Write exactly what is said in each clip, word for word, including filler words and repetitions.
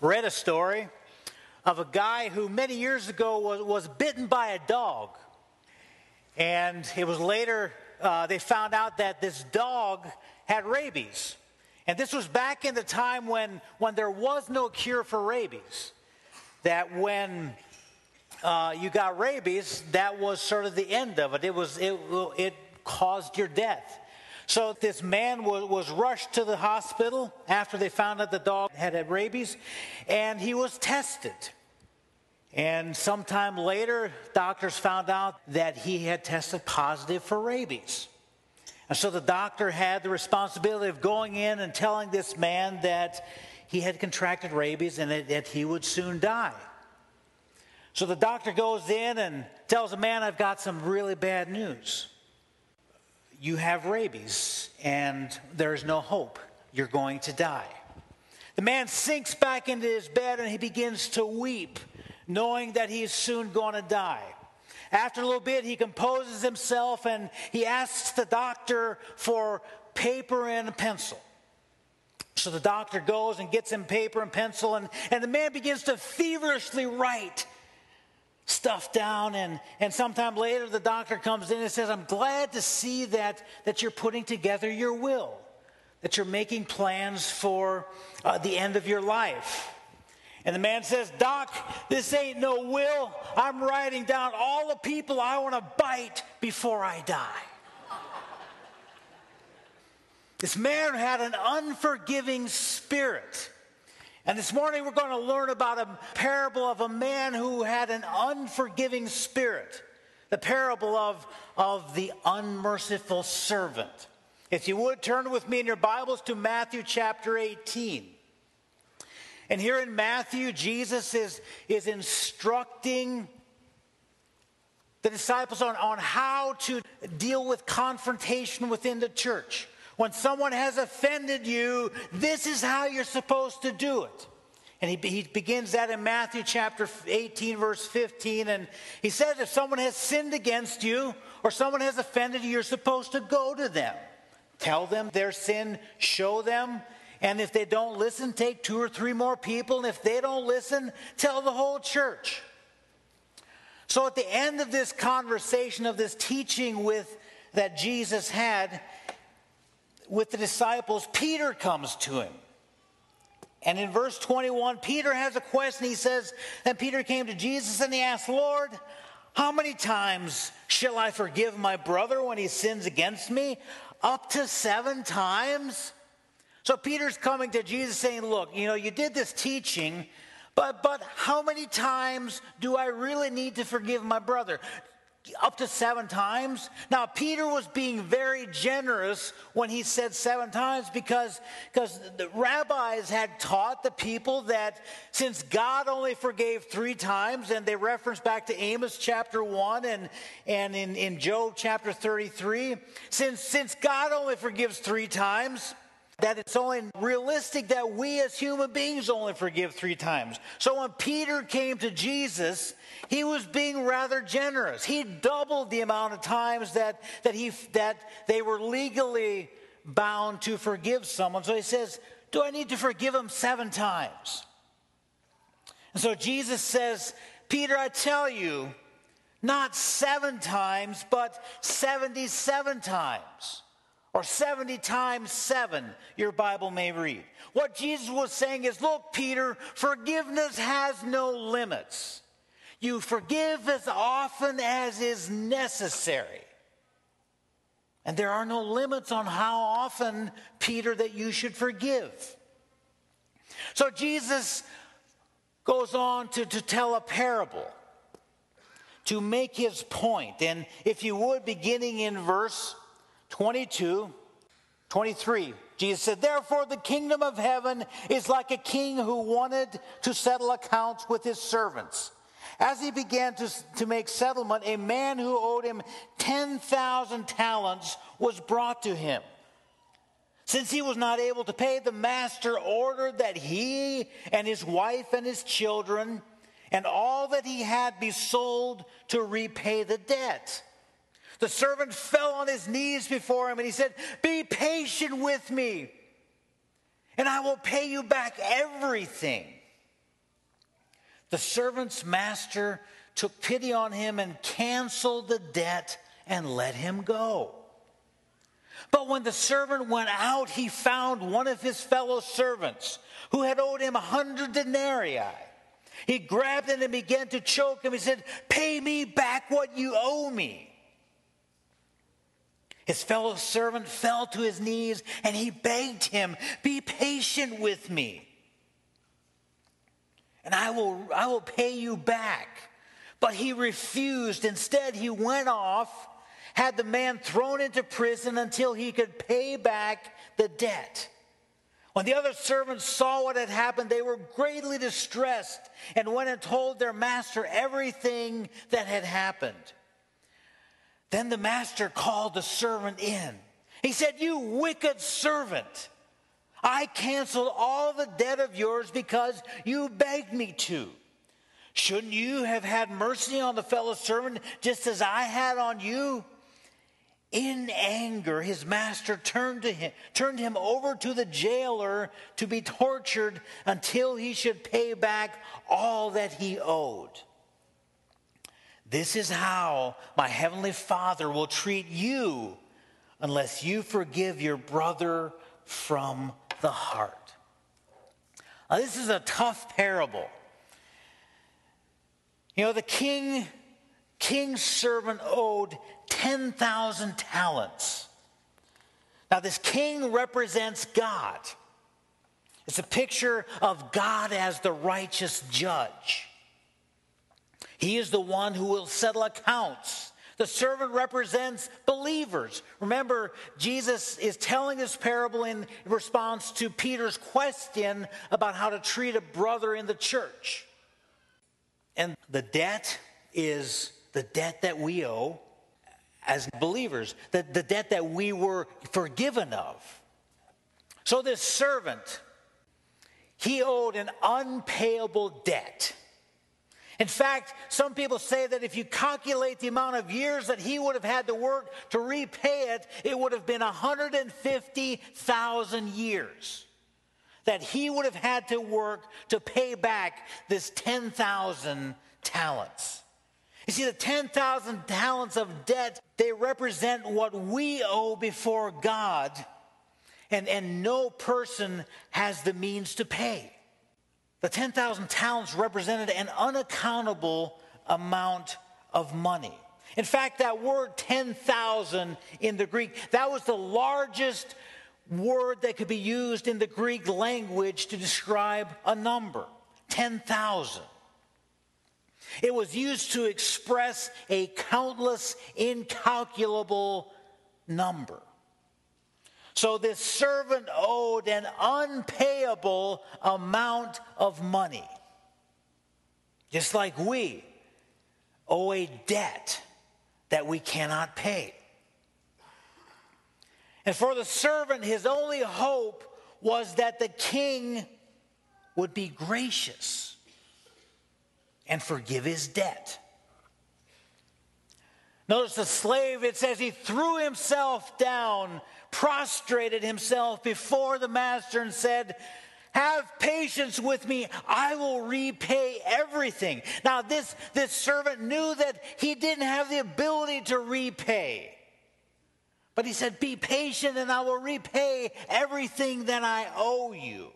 read a story of a guy who many years ago was, was bitten by a dog. And it was later uh, they found out that this dog had rabies. And this was back in the time when, when there was no cure for rabies. That when uh, you got rabies, that was sort of the end of it. It, was, it, it caused your death. So this man was, was rushed to the hospital after they found out the dog had had rabies, and he was tested. And sometime later, doctors found out that he had tested positive for rabies. And so the doctor had the responsibility of going in and telling this man that he had contracted rabies and that, that he would soon die. So the doctor goes in and tells the man, "I've got some really bad news. You have rabies, and there is no hope. You're going to die." The man sinks back into his bed, and he begins to weep, knowing that he is soon going to die. After a little bit, he composes himself, and he asks the doctor for paper and a pencil. So the doctor goes and gets him paper and pencil, and, and the man begins to feverishly write stuff down, and, and sometime later the doctor comes in and says, "I'm glad to see that, that you're putting together your will, that you're making plans for uh, the end of your life." And the man says, "Doc, this ain't no will. I'm writing down all the people I want to bite before I die." This man had an unforgiving spirit. And this morning we're going to learn about a parable of a man who had an unforgiving spirit. The parable of, of the unmerciful servant. If you would, turn with me in your Bibles to Matthew chapter eighteen. And here in Matthew, Jesus is, is instructing the disciples on, on how to deal with confrontation within the church. When someone has offended you, this is how you're supposed to do it. And he, he begins that in Matthew chapter eighteen, verse fifteen. And he says, if someone has sinned against you or someone has offended you, you're supposed to go to them. Tell them their sin, show them. And if they don't listen, take two or three more people. And if they don't listen, tell the whole church. So at the end of this conversation, of this teaching with that Jesus had with the disciples, Peter comes to him. And in verse twenty-one, Peter has a question. He says, then Peter came to Jesus and he asked, "Lord, how many times shall I forgive my brother when he sins against me? Up to seven times?" So Peter's coming to Jesus saying, "Look, you know, you did this teaching, but, but how many times do I really need to forgive my brother? Up to seven times?" Now, Peter was being very generous when he said seven times because, because the rabbis had taught the people that since God only forgave three times, and they referenced back to Amos chapter one and, and in, in Job chapter thirty-three, since, since God only forgives three times, that it's only realistic that we as human beings only forgive three times. So when Peter came to Jesus, he was being rather generous. He doubled the amount of times that, that, he, that they were legally bound to forgive someone. So he says, "Do I need to forgive him seven times?" And so Jesus says, "Peter, I tell you, not seven times, but seventy-seven times." Or seventy times seven, your Bible may read. What Jesus was saying is, look, Peter, forgiveness has no limits. You forgive as often as is necessary. And there are no limits on how often, Peter, that you should forgive. So Jesus goes on to, to tell a parable to make his point. And if you would, beginning in verse twenty-two, twenty-three, Jesus said, "Therefore the kingdom of heaven is like a king who wanted to settle accounts with his servants. As he began to, to make settlement, a man who owed him ten thousand talents was brought to him. Since he was not able to pay, the master ordered that he and his wife and his children and all that he had be sold to repay the debt. The servant fell on his knees before him and he said, 'Be patient with me, and I will pay you back everything.' The servant's master took pity on him and canceled the debt and let him go. But when the servant went out, he found one of his fellow servants who had owed him a hundred denarii. He grabbed him and began to choke him. He said, "Pay me back what you owe me." His fellow servant fell to his knees and he begged him, "Be patient with me, and I will, I will pay you back." But he refused. Instead, he went off, had the man thrown into prison until he could pay back the debt. When the other servants saw what had happened, they were greatly distressed and went and told their master everything that had happened. Then the master called the servant in. He said, "You wicked servant, I canceled all the debt of yours because you begged me to. Shouldn't you have had mercy on the fellow servant just as I had on you?" In anger, his master turned to him, turned him over to the jailer to be tortured until he should pay back all that he owed. This is how my heavenly Father will treat you unless you forgive your brother from the heart. Now, this is a tough parable. You know, the king, king's servant owed ten thousand talents. Now, this king represents God. It's a picture of God as the righteous judge. He is the one who will settle accounts. The servant represents believers. Remember, Jesus is telling this parable in response to Peter's question about how to treat a brother in the church. And the debt is the debt that we owe as believers, the, the debt that we were forgiven of. So this servant, he owed an unpayable debt. In fact, some people say that if you calculate the amount of years that he would have had to work to repay it, it would have been one hundred fifty thousand years that he would have had to work to pay back this ten thousand talents. You see, the ten thousand talents of debt, they represent what we owe before God, and, and no person has the means to pay. The ten thousand talents represented an unaccountable amount of money. In fact, that word ten thousand in the Greek, that was the largest word that could be used in the Greek language to describe a number, ten thousand. It was used to express a countless, incalculable number. So this servant owed an unpayable amount of money, just like we owe a debt that we cannot pay. And for the servant, his only hope was that the king would be gracious and forgive his debt. Notice the slave, it says he threw himself down, prostrated himself before the master and said, "Have patience with me, I will repay everything." Now this, this servant knew that he didn't have the ability to repay. But he said, "Be patient and I will repay everything that I owe you."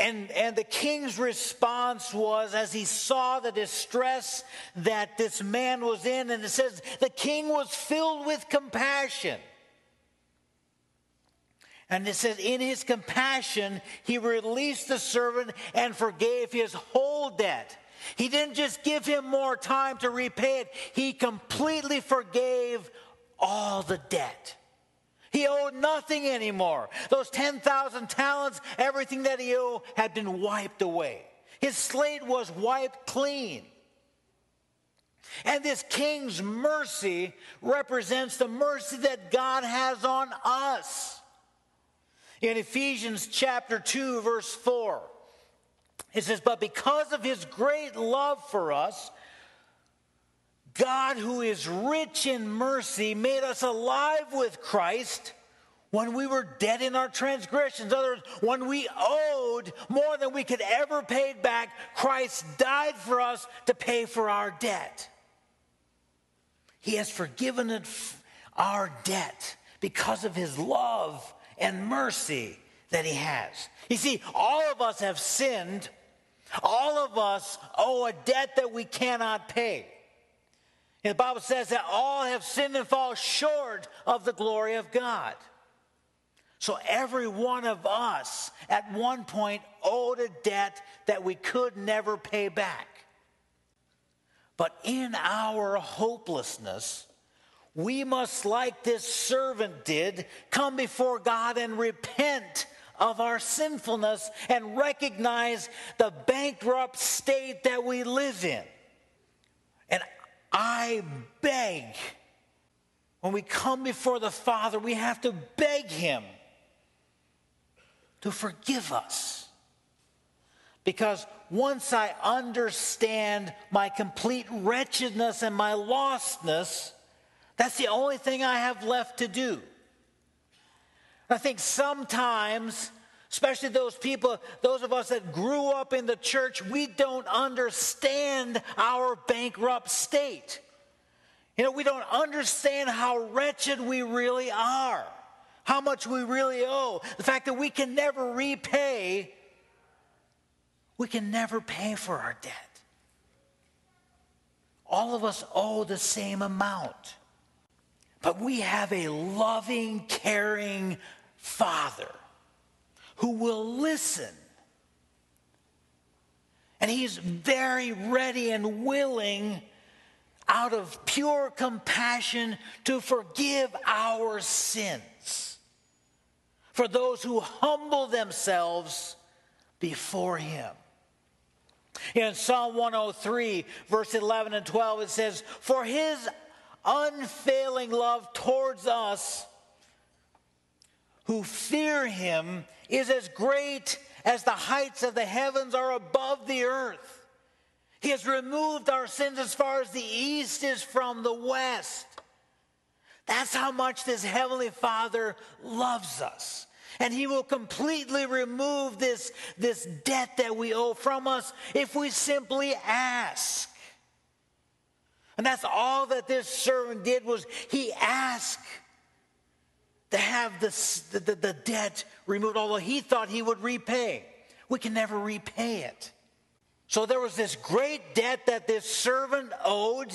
And, and the king's response was, as he saw the distress that this man was in, and it says the king was filled with compassion. And it says in his compassion, he released the servant and forgave his whole debt. He didn't just give him more time to repay it. He completely forgave all the debt. He owed nothing anymore. Those ten thousand talents, everything that he owed had been wiped away. His slate was wiped clean. And this king's mercy represents the mercy that God has on us. In Ephesians chapter two, verse four, it says, "But because of his great love for us, God, who is rich in mercy, made us alive with Christ when we were dead in our transgressions, others, when we owed more than we could ever pay back, Christ died for us to pay for our debt. He has forgiven our debt because of his love and mercy that he has. You see, all of us have sinned. All of us owe a debt that we cannot pay. And the Bible says that all have sinned and fall short of the glory of God. So every one of us at one point owed a debt that we could never pay back. But in our hopelessness, we must, like this servant did, come before God and repent of our sinfulness and recognize the bankrupt state that we live in. And I beg, when we come before the Father, we have to beg him to forgive us. Because once I understand my complete wretchedness and my lostness, that's the only thing I have left to do. I think sometimes, especially those people, those of us that grew up in the church, we don't understand our bankrupt state. You know, we don't understand how wretched we really are, how much we really owe, the fact that we can never repay. We can never pay for our debt. All of us owe the same amount. But we have a loving, caring Father who will listen. And he's very ready and willing, out of pure compassion, to forgive our sins for those who humble themselves before him. In Psalm one oh three, verse eleven and twelve, it says, "For his unfailing love towards us who fear him is as great as the heights of the heavens are above the earth. He has removed our sins as far as the east is from the west." That's how much this Heavenly Father loves us. And he will completely remove this, this debt that we owe from us if we simply ask. And that's all that this servant did, was he asked to have this, the, the, the debt removed, although he thought he would repay. We can never repay it. So there was this great debt that this servant owed.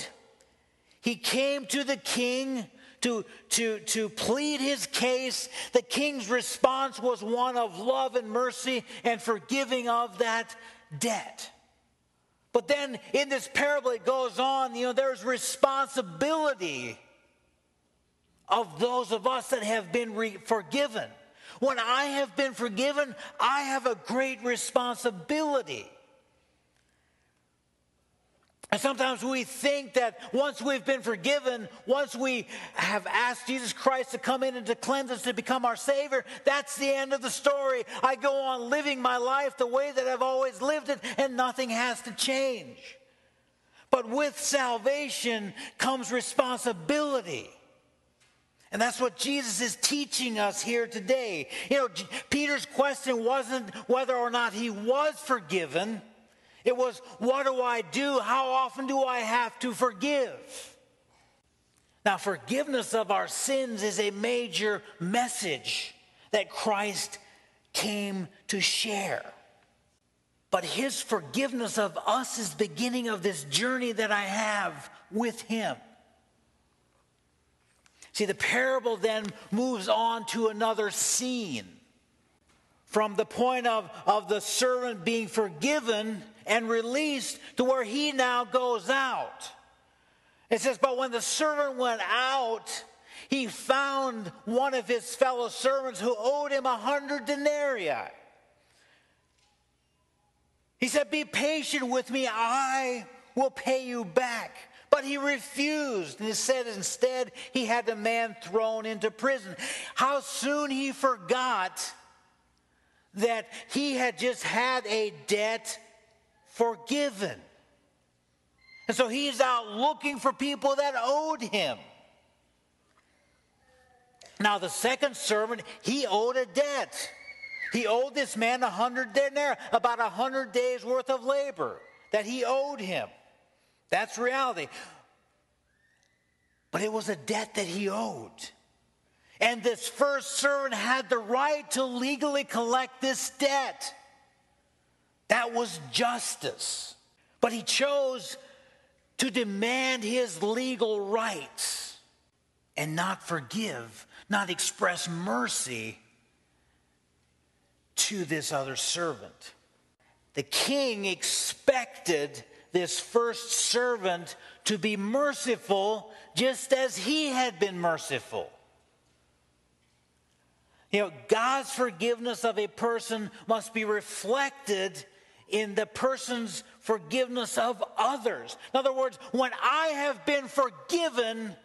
He came to the king to, to, to plead his case. The king's response was one of love and mercy and forgiving of that debt. But then in this parable it goes on, you know, there's responsibility of those of us that have been re- forgiven. When I have been forgiven, I have a great responsibility. And sometimes we think that once we've been forgiven, once we have asked Jesus Christ to come in and to cleanse us, to become our Savior, that's the end of the story. I go on living my life the way that I've always lived it, and nothing has to change. But with salvation comes responsibility. And that's what Jesus is teaching us here today. You know, Peter's question wasn't whether or not he was forgiven. It was, what do I do? How often do I have to forgive? Now, forgiveness of our sins is a major message that Christ came to share. But his forgiveness of us is the beginning of this journey that I have with him. See, the parable then moves on to another scene. From the point of, of the servant being forgiven and released to where he now goes out. It says, "But when the servant went out, he found one of his fellow servants who owed him a hundred denarii. He said, 'Be patient with me, I will pay you back.' But he refused, and he said instead he had the man thrown into prison." How soon he forgot that he had just had a debt forgiven. And so he's out looking for people that owed him. Now the second servant, he owed a debt. He owed this man a hundred denarii, about a hundred days' worth of labor that he owed him. That's reality. But it was a debt that he owed. And this first servant had the right to legally collect this debt. That was justice. But he chose to demand his legal rights and not forgive, not express mercy to this other servant. The king expected this first servant to be merciful just as he had been merciful. You know, God's forgiveness of a person must be reflected in the person's forgiveness of others. In other words, when I have been forgiven,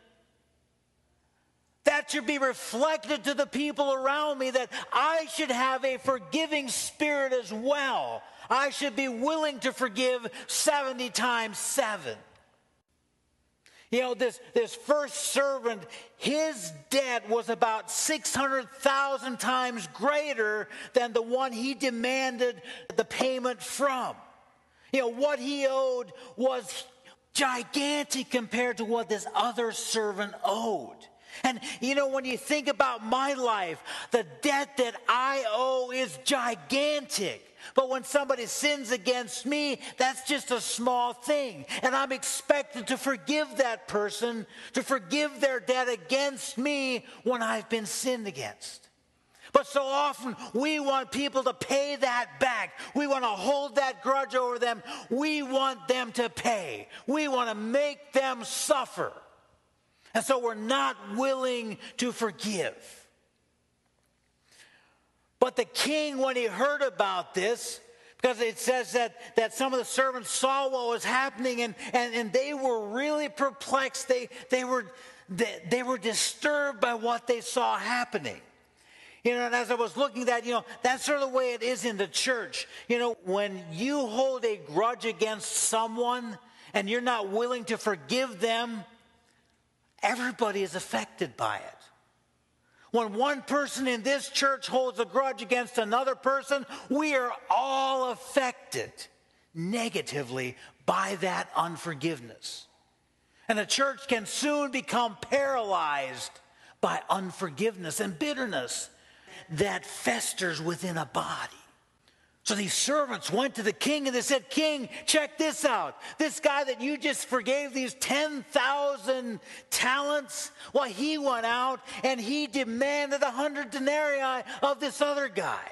that should be reflected to the people around me, that I should have a forgiving spirit as well. I should be willing to forgive seventy times seven. You know, this, this first servant, his debt was about six hundred thousand times greater than the one he demanded the payment from. You know, what he owed was gigantic compared to what this other servant owed. And, you know, when you think about my life, the debt that I owe is gigantic. But when somebody sins against me, that's just a small thing. And I'm expected to forgive that person, to forgive their debt against me when I've been sinned against. But so often we want people to pay that back. We want to hold that grudge over them. We want them to pay. We want to make them suffer. And so we're not willing to forgive. But the king, when he heard about this, because it says that, that some of the servants saw what was happening, and, and, and they were really perplexed. They, they, were, they, they were disturbed by what they saw happening. You know, and as I was looking at that, you know, that's sort of the way it is in the church. You know, when you hold a grudge against someone and you're not willing to forgive them, everybody is affected by it. When one person in this church holds a grudge against another person, we are all affected negatively by that unforgiveness. And the church can soon become paralyzed by unforgiveness and bitterness that festers within a body. So these servants went to the king and they said, "King, check this out. This guy that you just forgave these ten thousand talents, well, he went out and he demanded one hundred denarii of this other guy.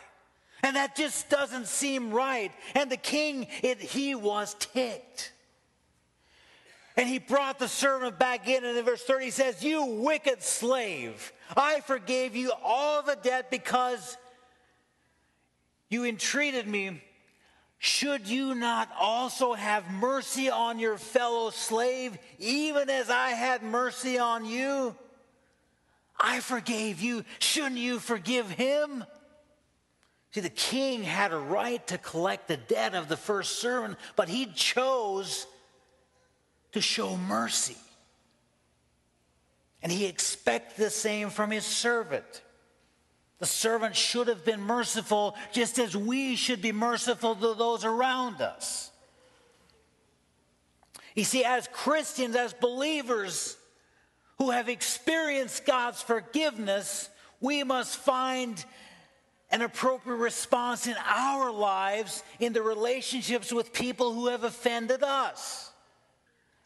And that just doesn't seem right." And the king, it, he was ticked. And he brought the servant back in, and in verse thirty he says, "You wicked slave, I forgave you all the debt because you entreated me. Should you not also have mercy on your fellow slave, even as I had mercy on you? I forgave you. Shouldn't you forgive him?" See, the king had a right to collect the debt of the first servant, but he chose to show mercy. And he expected the same from his servant. The servant should have been merciful just as we should be merciful to those around us. You see, as Christians, as believers who have experienced God's forgiveness, we must find an appropriate response in our lives in the relationships with people who have offended us.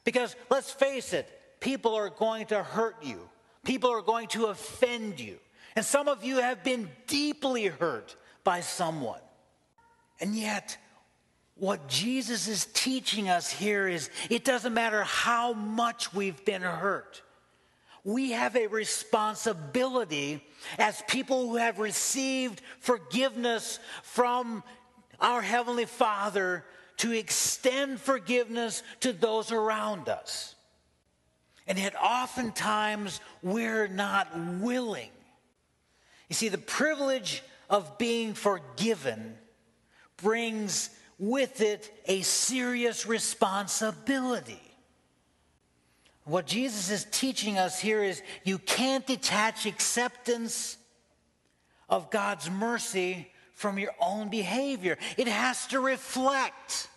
Because let's face it, people are going to hurt you. People are going to offend you. And some of you have been deeply hurt by someone. And yet, what Jesus is teaching us here is it doesn't matter how much we've been hurt. We have a responsibility as people who have received forgiveness from our Heavenly Father to extend forgiveness to those around us. And yet, oftentimes, we're not willing. You see, the privilege of being forgiven brings with it a serious responsibility. What Jesus is teaching us here is you can't detach acceptance of God's mercy from your own behavior. It has to reflect.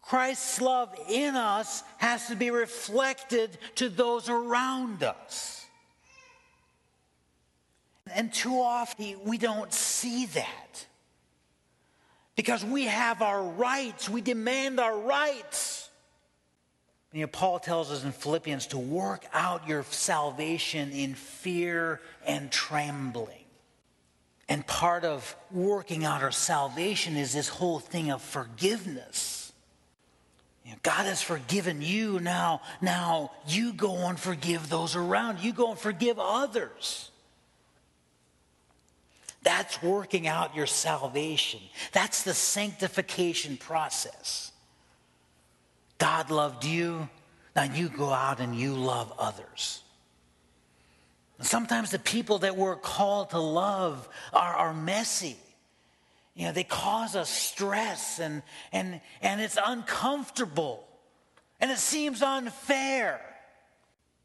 Christ's love in us has to be reflected to those around us. And too often we don't see that. Because we have our rights. We demand our rights. You know, Paul tells us in Philippians to work out your salvation in fear and trembling. And part of working out our salvation is this whole thing of forgiveness. You know, God has forgiven you. Now, now you go and forgive those around. You go and forgive others. That's working out your salvation. That's the sanctification process. God loved you. Now you go out and you love others. And sometimes the people that we're called to love are, are messy. You know, they cause us stress and, and, and it's uncomfortable. And it seems unfair.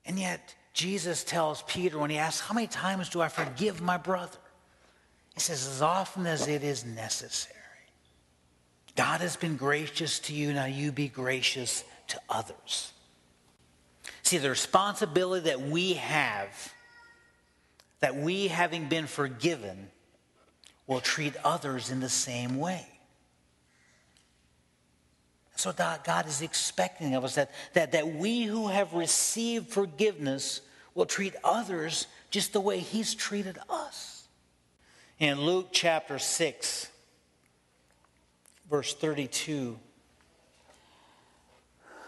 And yet Jesus tells Peter when he asks, how many times do I forgive my brother? He says, as often as it is necessary. God has been gracious to you. Now you be gracious to others. See, the responsibility that we have, that we, having been forgiven, will treat others in the same way. So God is expecting of us that, that, that we who have received forgiveness will treat others just the way he's treated us. In Luke chapter six, verse thirty-two,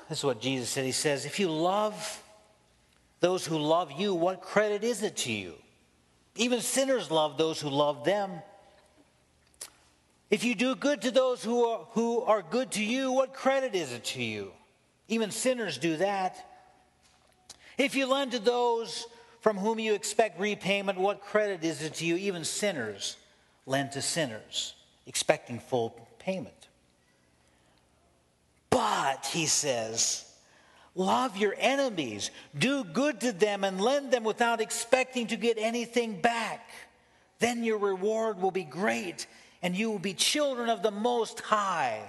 this is what Jesus said. He says, if you love those who love you, what credit is it to you? Even sinners love those who love them. If you do good to those who are, who are good to you, what credit is it to you? Even sinners do that. If you lend to those from whom you expect repayment, what credit is it to you? Even sinners lend to sinners, expecting full payment. But, he says, love your enemies, do good to them, and lend them without expecting to get anything back. Then your reward will be great, and you will be children of the Most High,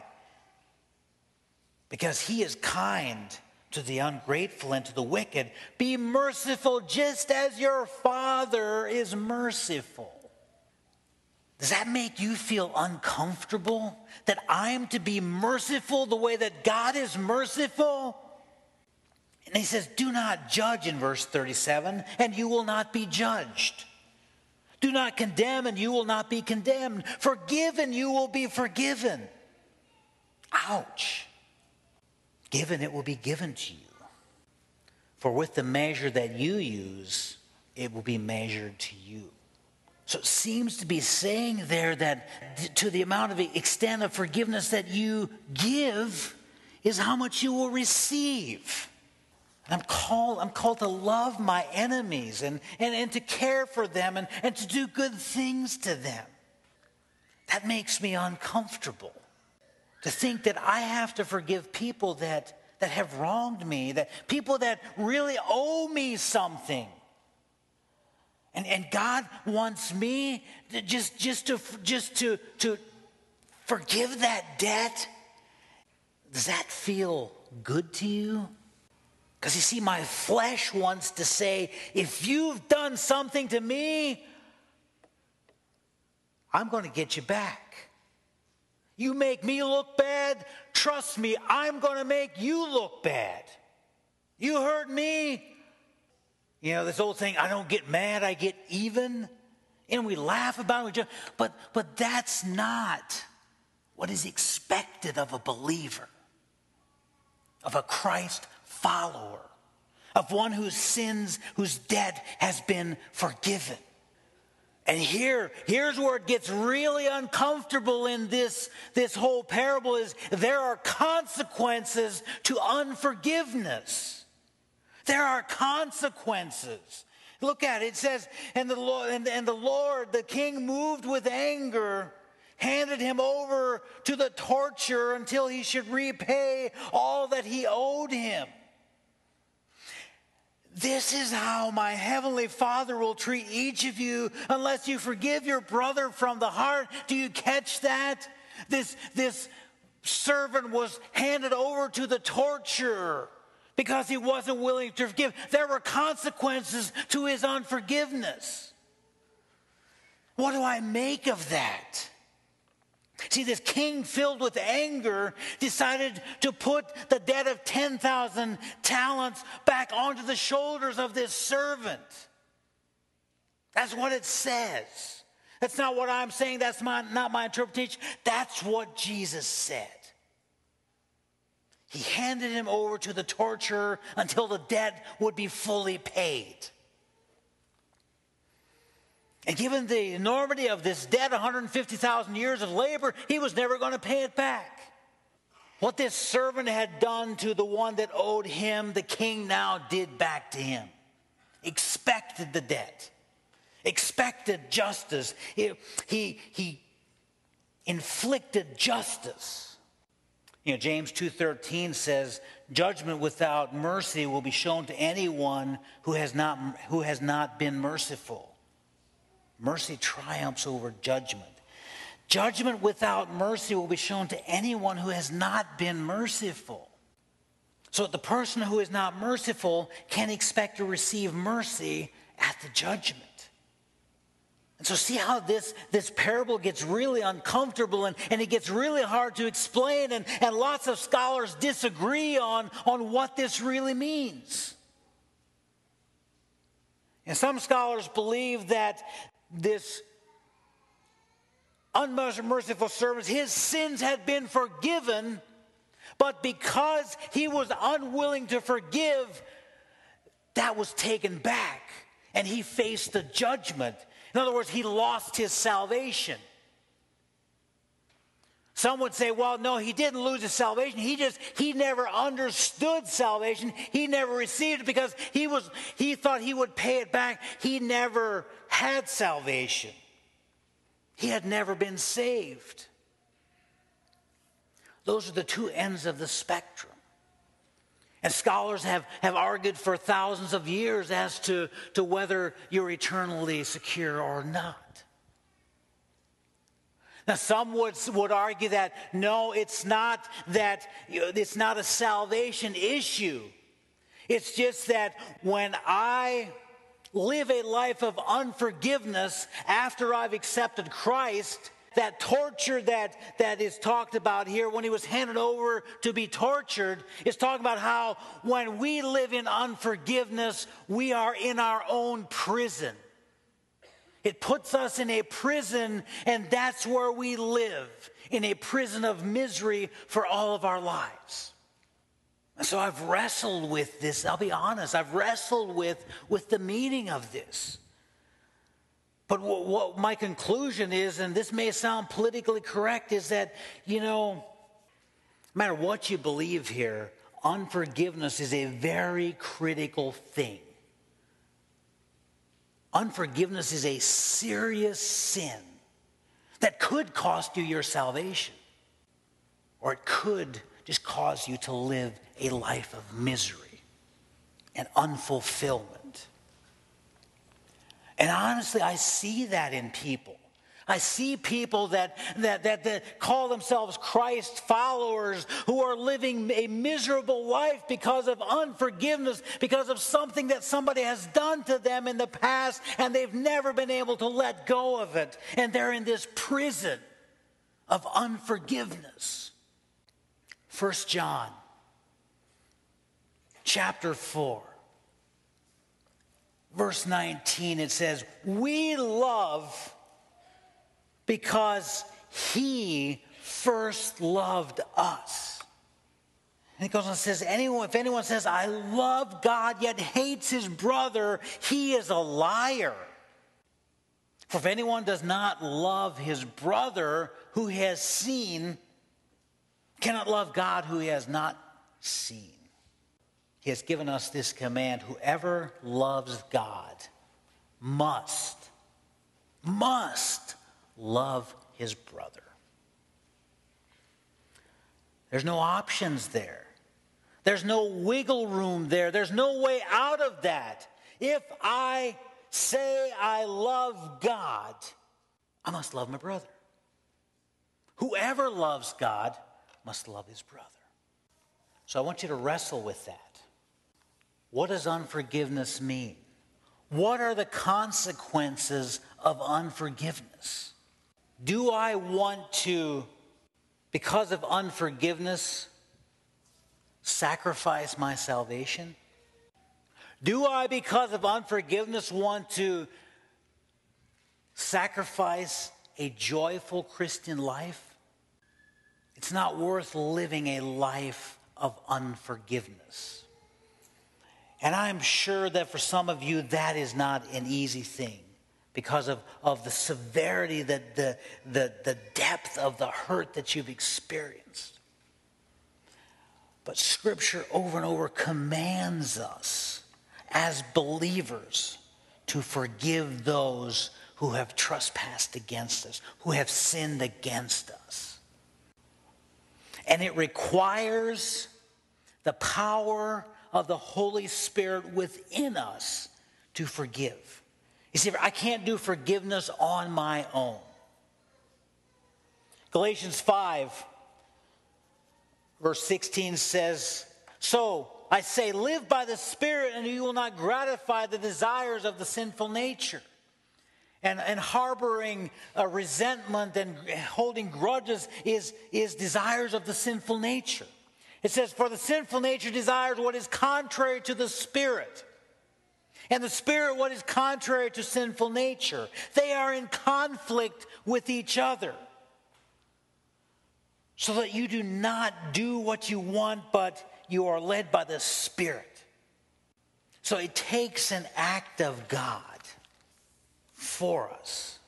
because he is kind to the ungrateful and to the wicked. Be merciful just as your Father is merciful. Does that make you feel uncomfortable? That I'm to be merciful the way that God is merciful? And he says, do not judge in verse thirty-seven, and you will not be judged. Do not condemn, and you will not be condemned. Forgive, and you will be forgiven. Ouch. Given, it will be given to you. For with the measure that you use, it will be measured to you. So it seems to be saying there that to the amount of extent of forgiveness that you give is how much you will receive. And I'm called, I'm called to love my enemies and, and, and to care for them and, and to do good things to them. That makes me uncomfortable. To think that I have to forgive people that, that have wronged me, that people that really owe me something. And, and God wants me to just, just, to, just to, to forgive that debt. Does that feel good to you? Because you see, my flesh wants to say, if you've done something to me, I'm going to get you back. You make me look bad, trust me, I'm going to make you look bad. You hurt me. You know, this old thing, I don't get mad, I get even. And we laugh about it, we just, but, but that's not what is expected of a believer, of a Christ follower, of one whose sins, whose debt has been forgiven. And here, here's where it gets really uncomfortable in this, this whole parable is there are consequences to unforgiveness. There are consequences. Look at it. It says, and the Lord, and, and the Lord, the king, moved with anger, handed him over to the torture until he should repay all that he owed him. This is how my heavenly Father will treat each of you unless you forgive your brother from the heart. Do you catch that? This, this servant was handed over to the torturer because he wasn't willing to forgive. There were consequences to his unforgiveness. What do I make of that? See, this king, filled with anger, decided to put the debt of ten thousand talents back onto the shoulders of this servant. That's what it says. That's not what I'm saying. That's my, not my interpretation. That's what Jesus said. He handed him over to the torturer until the debt would be fully paid. And given the enormity of this debt, one hundred fifty thousand years of labor, he was never going to pay it back. What this servant had done to the one that owed him, the king now did back to him. Expected the debt. Expected justice. He, he, he inflicted justice. You know, James two thirteen says, judgment without mercy will be shown to anyone who has not, who has not been merciful. Mercy triumphs over judgment. Judgment without mercy will be shown to anyone who has not been merciful. So the person who is not merciful can expect to receive mercy at the judgment. And so see how this, this parable gets really uncomfortable and, and it gets really hard to explain, and, and lots of scholars disagree on, on what this really means. And some scholars believe that this unmerciful servant, his sins had been forgiven, but because he was unwilling to forgive, that was taken back, and he faced the judgment. In other words, he lost his salvation. Some would say, well, no, he didn't lose his salvation. He just, he never understood salvation. He never received it because he was, he thought he would pay it back. He never had salvation. He had never been saved. Those are the two ends of the spectrum. And scholars have, have argued for thousands of years as to, to whether you're eternally secure or not. Now, some would, would argue that, no, it's not that, it's not a salvation issue. It's just that when I live a life of unforgiveness after I've accepted Christ, that torture that, that is talked about here when he was handed over to be tortured is talking about how when we live in unforgiveness, we are in our own prison. It puts us in a prison, and that's where we live, in a prison of misery for all of our lives. And so I've wrestled with this. I'll be honest. I've wrestled with, with the meaning of this. But what, what my conclusion is, and this may sound politically correct, is that, you know, no matter what you believe here, unforgiveness is a very critical thing. Unforgiveness is a serious sin that could cost you your salvation, or it could just cause you to live a life of misery and unfulfillment. And honestly, I see that in people. I see people that, that, that, that call themselves Christ followers who are living a miserable life because of unforgiveness, because of something that somebody has done to them in the past, and they've never been able to let go of it. And they're in this prison of unforgiveness. First John chapter four, verse nineteen, it says, we love because he first loved us. And it goes on and says, anyone, if anyone says, I love God, yet hates his brother, he is a liar. For if anyone does not love his brother who he has seen, cannot love God who he has not seen. He has given us this command, whoever loves God must, must love his brother. There's no options there. There's no wiggle room there. There's no way out of that. If I say I love God, I must love my brother. Whoever loves God must love his brother. So I want you to wrestle with that. What does unforgiveness mean? What are the consequences of unforgiveness? Do I want to, because of unforgiveness, sacrifice my salvation? Do I, because of unforgiveness, want to sacrifice a joyful Christian life? It's not worth living a life of unforgiveness. And I'm sure that for some of you, that is not an easy thing because of, of the severity, that the, the, the depth of the hurt that you've experienced. But Scripture over and over commands us as believers to forgive those who have trespassed against us, who have sinned against us. And it requires the power of the Holy Spirit within us to forgive. You see, I can't do forgiveness on my own. Galatians five, verse sixteen says, "So I say, live by the Spirit, and you will not gratify the desires of the sinful nature." And, and harboring a resentment and holding grudges is, is desires of the sinful nature. It says, "For the sinful nature desires what is contrary to the Spirit, and the Spirit what is contrary to sinful nature. They are in conflict with each other, so that you do not do what you want, but you are led by the Spirit." So it takes an act of God for us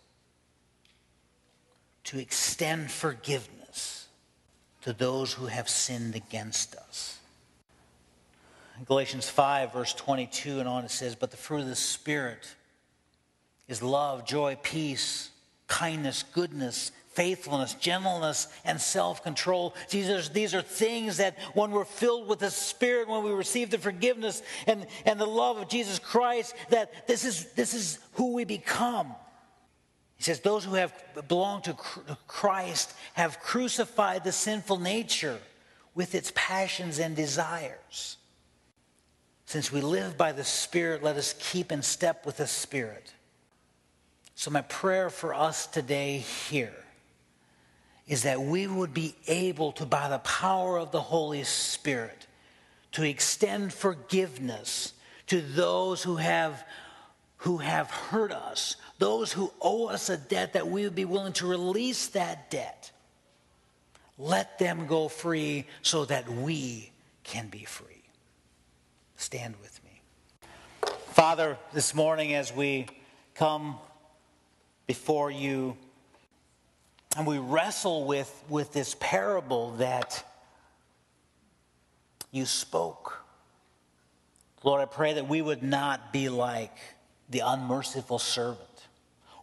to extend forgiveness to those who have sinned against us. Galatians five, verse twenty-two and on, it says, "But the fruit of the Spirit is love, joy, peace, kindness, goodness, faithfulness, gentleness, and self-control." These are, these are things that when we're filled with the Spirit, when we receive the forgiveness and, and the love of Jesus Christ, that this is, this is who we become. He says, "Those who have belonged to Christ have crucified the sinful nature with its passions and desires. Since we live by the Spirit, let us keep in step with the Spirit." So my prayer for us today here is that we would be able to, by the power of the Holy Spirit, to extend forgiveness to those who have, who have hurt us, those who owe us a debt, that we would be willing to release that debt. Let them go free so that we can be free. Stand with me. Father, this morning as we come before you, and we wrestle with, with this parable that you spoke. Lord, I pray that we would not be like the unmerciful servant.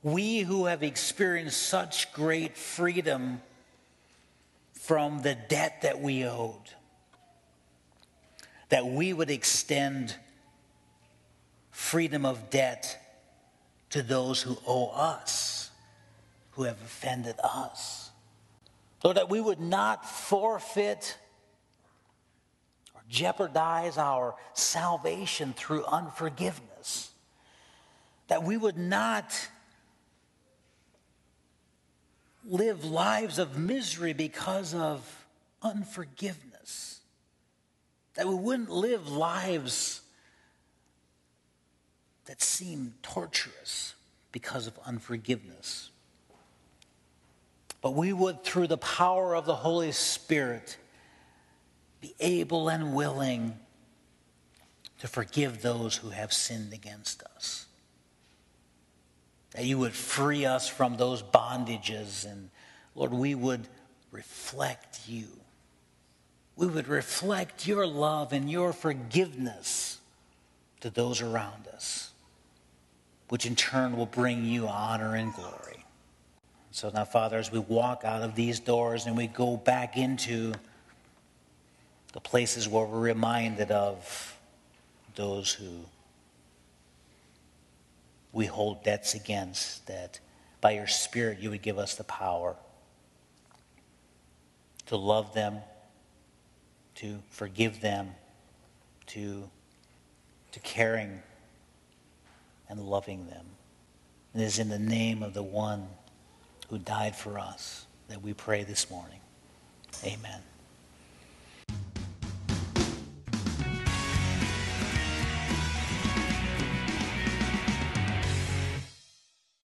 We who have experienced such great freedom from the debt that we owed, that we would extend freedom of debt to those who owe us, who have offended us. Lord, that we would not forfeit or jeopardize our salvation through unforgiveness. That we would not live lives of misery because of unforgiveness. That we wouldn't live lives that seem torturous because of unforgiveness. But we would, through the power of the Holy Spirit, be able and willing to forgive those who have sinned against us. That you would free us from those bondages, and Lord, we would reflect you. We would reflect your love and your forgiveness to those around us, which in turn will bring you honor and glory. So now, Father, as we walk out of these doors and we go back into the places where we're reminded of those who we hold debts against, that by your Spirit you would give us the power to love them, to forgive them, to, to caring and loving them. It is in the name of the one who died for us that we pray this morning. Amen.